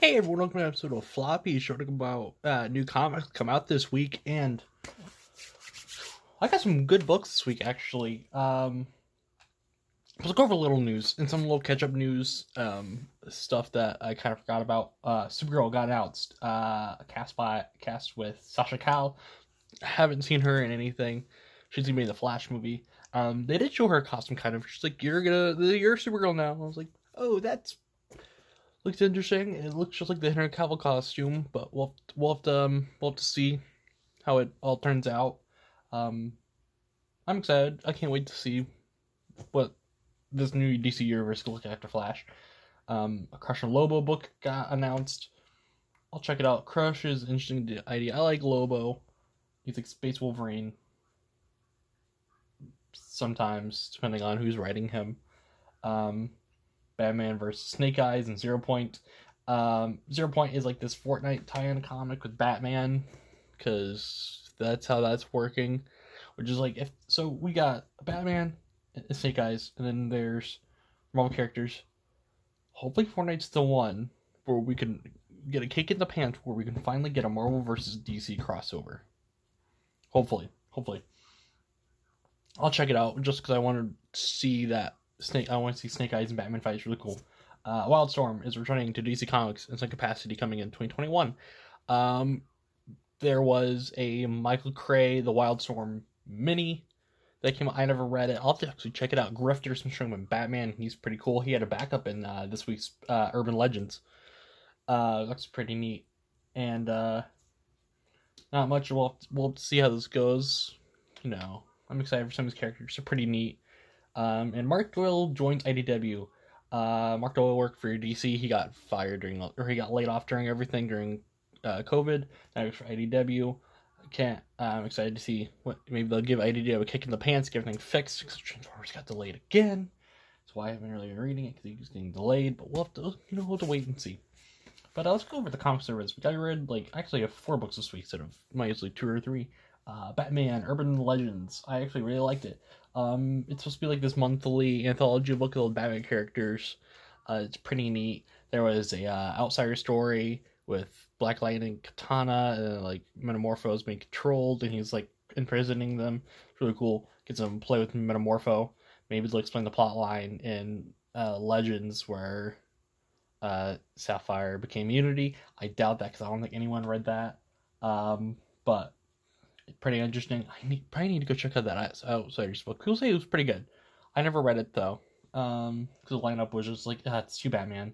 Hey everyone, welcome to an episode of Floppy, showing about new comics come out this week, and I got some good books this week, actually. Let's go over a little news, and some little catch-up news, stuff that I kind of forgot about. Supergirl got announced, cast with Sasha Calle. Haven't seen her in anything. She's gonna be in the Flash movie. They did show her costume, kind of. She's like, you're Supergirl now. I was like, oh, that's... looks interesting. It looks just like the Henry Cavill costume, but we'll have to see how it all turns out. I'm excited. I can't wait to see what this new DC Universe will look after Flash. A Crush and Lobo book got announced. I'll check it out. Crush is interesting idea. I like Lobo. He's like Space Wolverine. Sometimes, depending on who's writing him. Batman versus Snake Eyes and 0 Point. 0 Point is like this Fortnite tie-in comic with Batman, because that's how that's working. Which is like, if so, we got Batman, and Snake Eyes, and then there's Marvel characters. Hopefully, Fortnite's the one where we can get a kick in the pants, where we can finally get a Marvel versus DC crossover. Hopefully, I'll check it out just because I want to see that. I want to see Snake Eyes and Batman fight. It's really cool. Wildstorm is returning to DC Comics in some capacity coming in 2021. There was a Michael Cray, the Wildstorm mini that came out. I never read it. I'll have to actually check it out. Grifters and Strongman Batman. He's pretty cool. He had a backup in this week's Urban Legends. Looks pretty neat. And not much. We'll see how this goes. You know, I'm excited for some of his characters. They're pretty neat. And Mark Doyle joins IDW. Mark Doyle worked for DC. He got fired he got laid off during everything during COVID. Now he's for IDW. I'm excited to see what maybe they'll give IDW a kick in the pants, get everything fixed. Because Transformers got delayed again. That's why I haven't really been reading it, because he's getting delayed. But we'll have to wait and see. But let's go over the comics that I read. I read I have 4 books this week instead of usually 2 or 3. Batman: Urban Legends. I actually really liked it. It's supposed to be like this monthly anthology book of Batman characters. It's pretty neat. There was a outsider story with Black Lightning, Katana, and Metamorpho is being controlled, and he's imprisoning them. It's really cool. Gets them to play with Metamorpho. Maybe they'll explain the plot line in Legends where Sapphire became Unity. I doubt that because I don't think anyone read that. But pretty interesting. I probably need to go check out that Outsiders book. People say it was pretty good. I never read it though, because the lineup was just it's too Batman.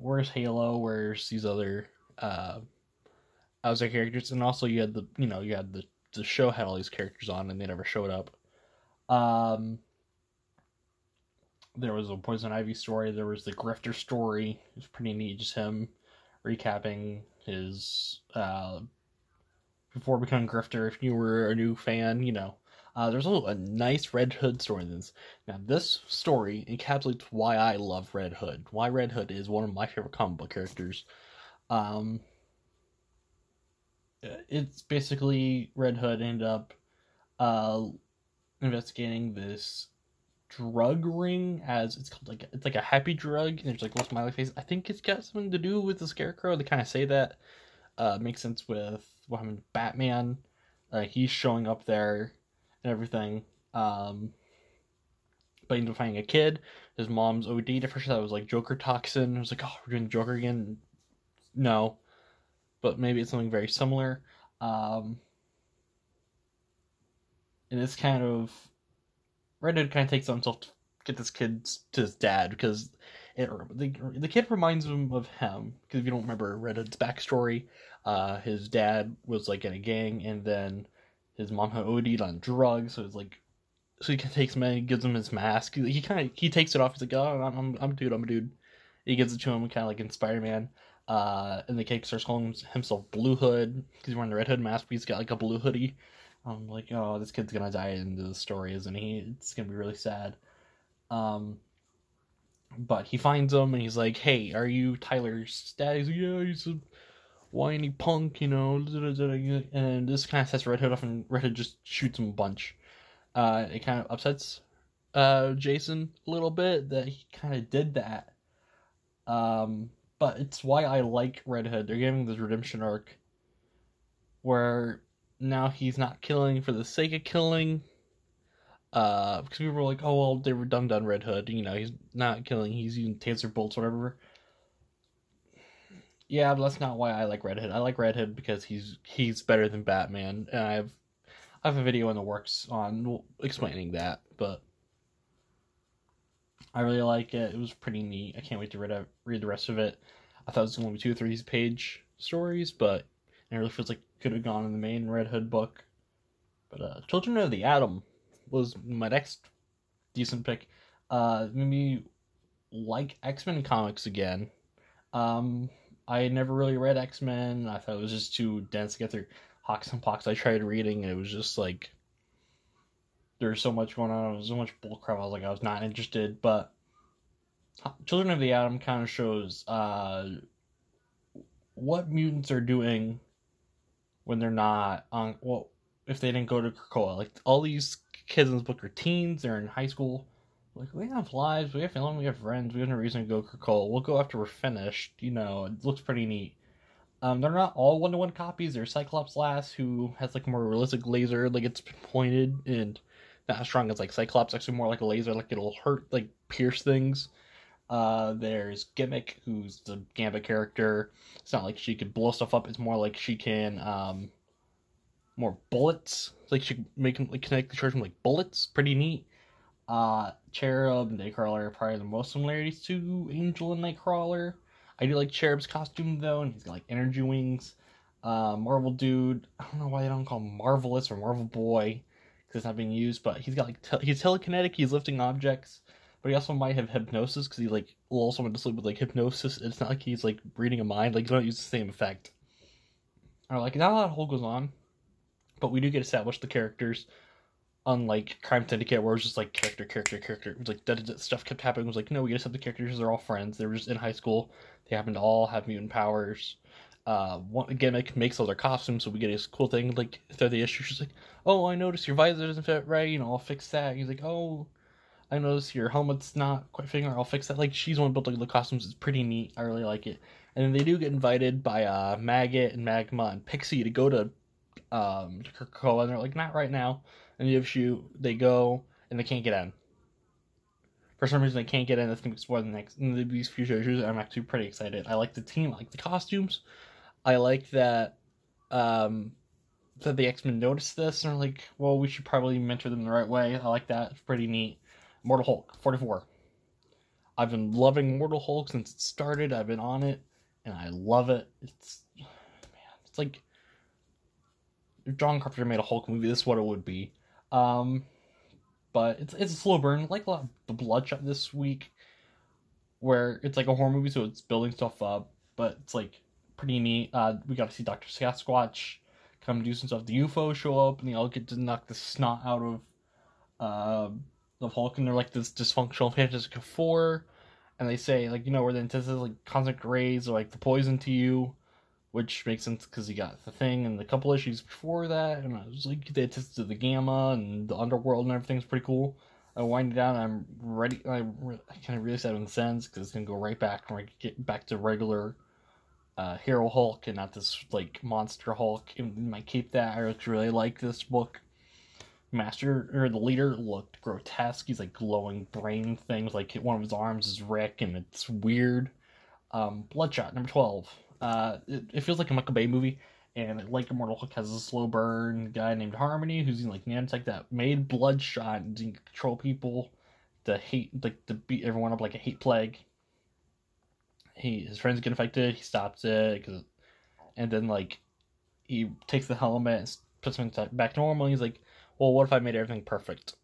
Where's Halo? Where's these other outside characters? And also you had the show had all these characters on and they never showed up. There was a Poison Ivy story. There was the Grifter story. It was pretty neat. Just him recapping his before becoming Grifter, if you were a new fan, there's also a nice Red Hood story in this. Now, this story encapsulates why I love Red Hood. Why Red Hood is one of my favorite comic book characters. It's basically Red Hood ended up investigating this drug ring, as it's called. It's like a happy drug, and there's little smiley face. I think it's got something to do with the Scarecrow. They kind of say that. Makes sense with what happened to Batman. He's showing up there and everything. But ended up finding a kid. His mom's OD. At first that was Joker toxin. I was oh, we're doing Joker again. No. But maybe it's something very similar. And it's kind of... Red Hood kind of takes on himself to get this kid to his dad, because... The kid reminds him of him, because if you don't remember Red Hood's backstory, his dad was in a gang, and then his mom had OD'd on drugs, so he takes him and gives him his mask. He takes it off. He's oh, I'm a dude. And he gives it to him, kind of in Spider-Man. And the kid starts calling himself Blue Hood, because he's wearing the Red Hood mask, but he's got a blue hoodie. I'm oh, this kid's gonna die into the story, isn't he? It's gonna be really sad. But he finds him, and he's hey, are you Tyler's dad? He's yeah, he's a whiny punk, and this kind of sets Red Hood off, and Red Hood just shoots him a bunch. It kind of upsets Jason a little bit that he kind of did that. But it's why I like Red Hood. They're giving this redemption arc where now he's not killing for the sake of killing. Because people were like, oh, well, they were done Red Hood. You know, he's not killing. He's using taser bolts, whatever. Yeah, but that's not why I like Red Hood. I like Red Hood because he's better than Batman. And I have a video in the works on explaining that. But I really like it. It was pretty neat. I can't wait to read the rest of it. I thought it was going to be 2 or 3 page stories, but it really feels like it could have gone in the main Red Hood book. But Children of the Atom was my next decent pick. Made me like X-Men comics again. I never really read X-Men. I thought it was just too dense to get through. Hawks and Pox I tried reading, and it was just like, there's so much going on. It was so much bullcrap. I was like, I was not interested. But Children of the Atom kind of shows what mutants are doing when they're not on. Well, if they didn't go to Krakoa, like all these kids in this book are teens. They're in high school. Like, we have lives, we have family, we have friends, we have no reason to go Krakoa. We'll go after we're finished. You know, it looks pretty neat. They're not all one-to-one copies. There's Cyclops last, who has like a more realistic laser, like it's pointed and not as strong as like Cyclops, actually more like a laser, like it'll hurt, like pierce things. There's Gimmick, who's the Gambit character. It's not like she could blow stuff up. It's more like she can more bullets. It's like she can make them, like, connect the charge with like bullets. Pretty neat. Cherub and Nightcrawler are probably the most similarities to Angel and Nightcrawler. I do like Cherub's costume though, and he's got like energy wings. Marvel dude, I don't know why they don't call him Marvelous or Marvel Boy, because it's not being used. But he's got like he's telekinetic, he's lifting objects, but he also might have hypnosis because he like lulls someone to sleep with like hypnosis. It's not like he's like reading a mind, like you don't use the same effect. Or like not a lot of whole goes on, but we do get established the characters. Unlike Crime Syndicate, where it was just like character. It was like that stuff kept happening. It was like, no, we just have the characters. They're all friends. They were just in high school. They happen to all have mutant powers. One again, it makes all their costumes, so we get this cool thing. Like through the issue, she's like, oh, I noticed your visor doesn't fit right. You know, I'll fix that. And he's like, oh, I noticed your helmet's not quite fitting. I'll fix that. Like she's one built like the costumes. It's pretty neat. I really like it. And then they do get invited by Maggot and Magma and Pixie to go to Krakoa, and they're like, not right now. And the issue, they go, and they can't get in. For some reason, they can't get in. That's going to be explored in these future issues. I'm actually pretty excited. I like the team. I like the costumes. I like that that the X-Men noticed this. And they're like, well, we should probably mentor them the right way. I like that. It's pretty neat. Immortal Hulk, 44. I've been loving Immortal Hulk since it started. I've been on it. And I love it. It's, man, it's like, if John Carpenter made a Hulk movie, this is what it would be. But it's a slow burn, like a lot of the Bloodshot this week, where it's like a horror movie, so it's building stuff up, but it's like pretty neat. We got to see Dr. Sasquatch come do some stuff. The UFO show up, and they all get to knock the snot out of the Hulk, and they're like this dysfunctional Fantastic Four, and they say like, you know, we're the antithesis, like constant grays are like the poison to you. Which makes sense because he got the Thing and the couple issues before that, and I was like, they tested the Gamma and the Underworld and everything's pretty cool. I wind it down. I'm ready. I kind of really sad in the sense because it's gonna go right back and get back to regular Hero Hulk and not this like Monster Hulk. And might keep that. I really like this book. Master or the leader looked grotesque. He's like glowing brain things. Like one of his arms is Rick, and it's weird. Bloodshot number 12. It feels like a Michael Bay movie, and like Immortal Hulk has a slow burn guy named Harmony who's in like nanotech that made Bloodshot and can control people to hate, like to beat everyone up like a hate plague. His friends get infected, he stops it, and then like he takes the helmet and puts him back to normal. And he's like, well, what if I made everything perfect?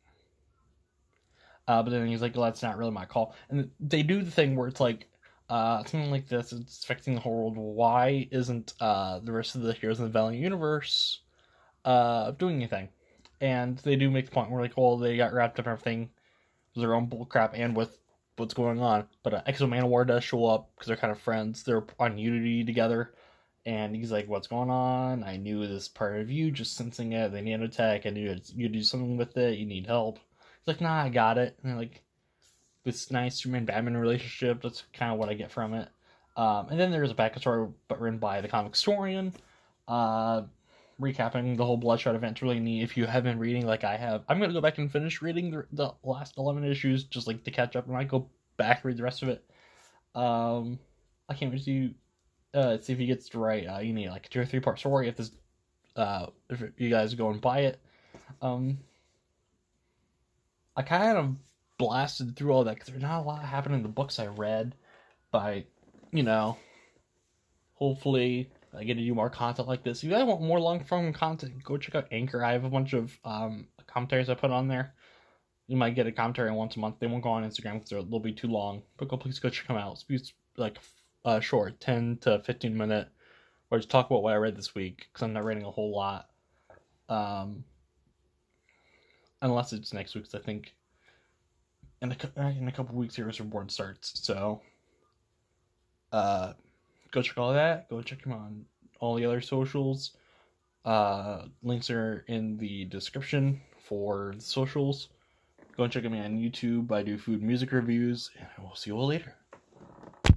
But then he's like, well, that's not really my call. And they do the thing where it's like, something like this, it's affecting the whole world. Why isn't the rest of the heroes in the Valiant universe doing anything? And they do make the point where, like, well, they got wrapped up in everything with their own bullcrap and with what's going on. But Exo Manowar does show up because they're kind of friends. They're on Unity together. And he's like, what's going on? I knew this part of you, just sensing it. They nanotech. I knew you do something with it. You need help. He's like, nah, I got it. And they're like, this nice Superman Batman relationship, that's kind of what I get from it. And then there's a backup story written by the comic historian, recapping the whole Bloodshot event. It's really neat. If you have been reading like I have, I'm going to go back and finish reading the last 11 issues just like to catch up, and I go back read the rest of it. I can't wait to see if he gets to write you need like a 2 or 3 part story if this if you guys go and buy it. I kind of blasted through all that because there's not a lot happening in the books I read, but you know, hopefully I get to do more content like this. If you guys want more long-form content, go check out Anchor. I have a bunch of commentaries I put on there. You might get a commentary once a month. They won't go on Instagram because they'll be too long. But go, please go check them out. It's like short, 10 to 15 minute, or just talk about what I read this week because I'm not reading a whole lot. Unless it's next week, because I think in a couple weeks here is where Reborn starts. So, go check all that. Go check him on all the other socials. Links are in the description for the socials. Go and check him out on YouTube. I do food and music reviews, and I will see you all later.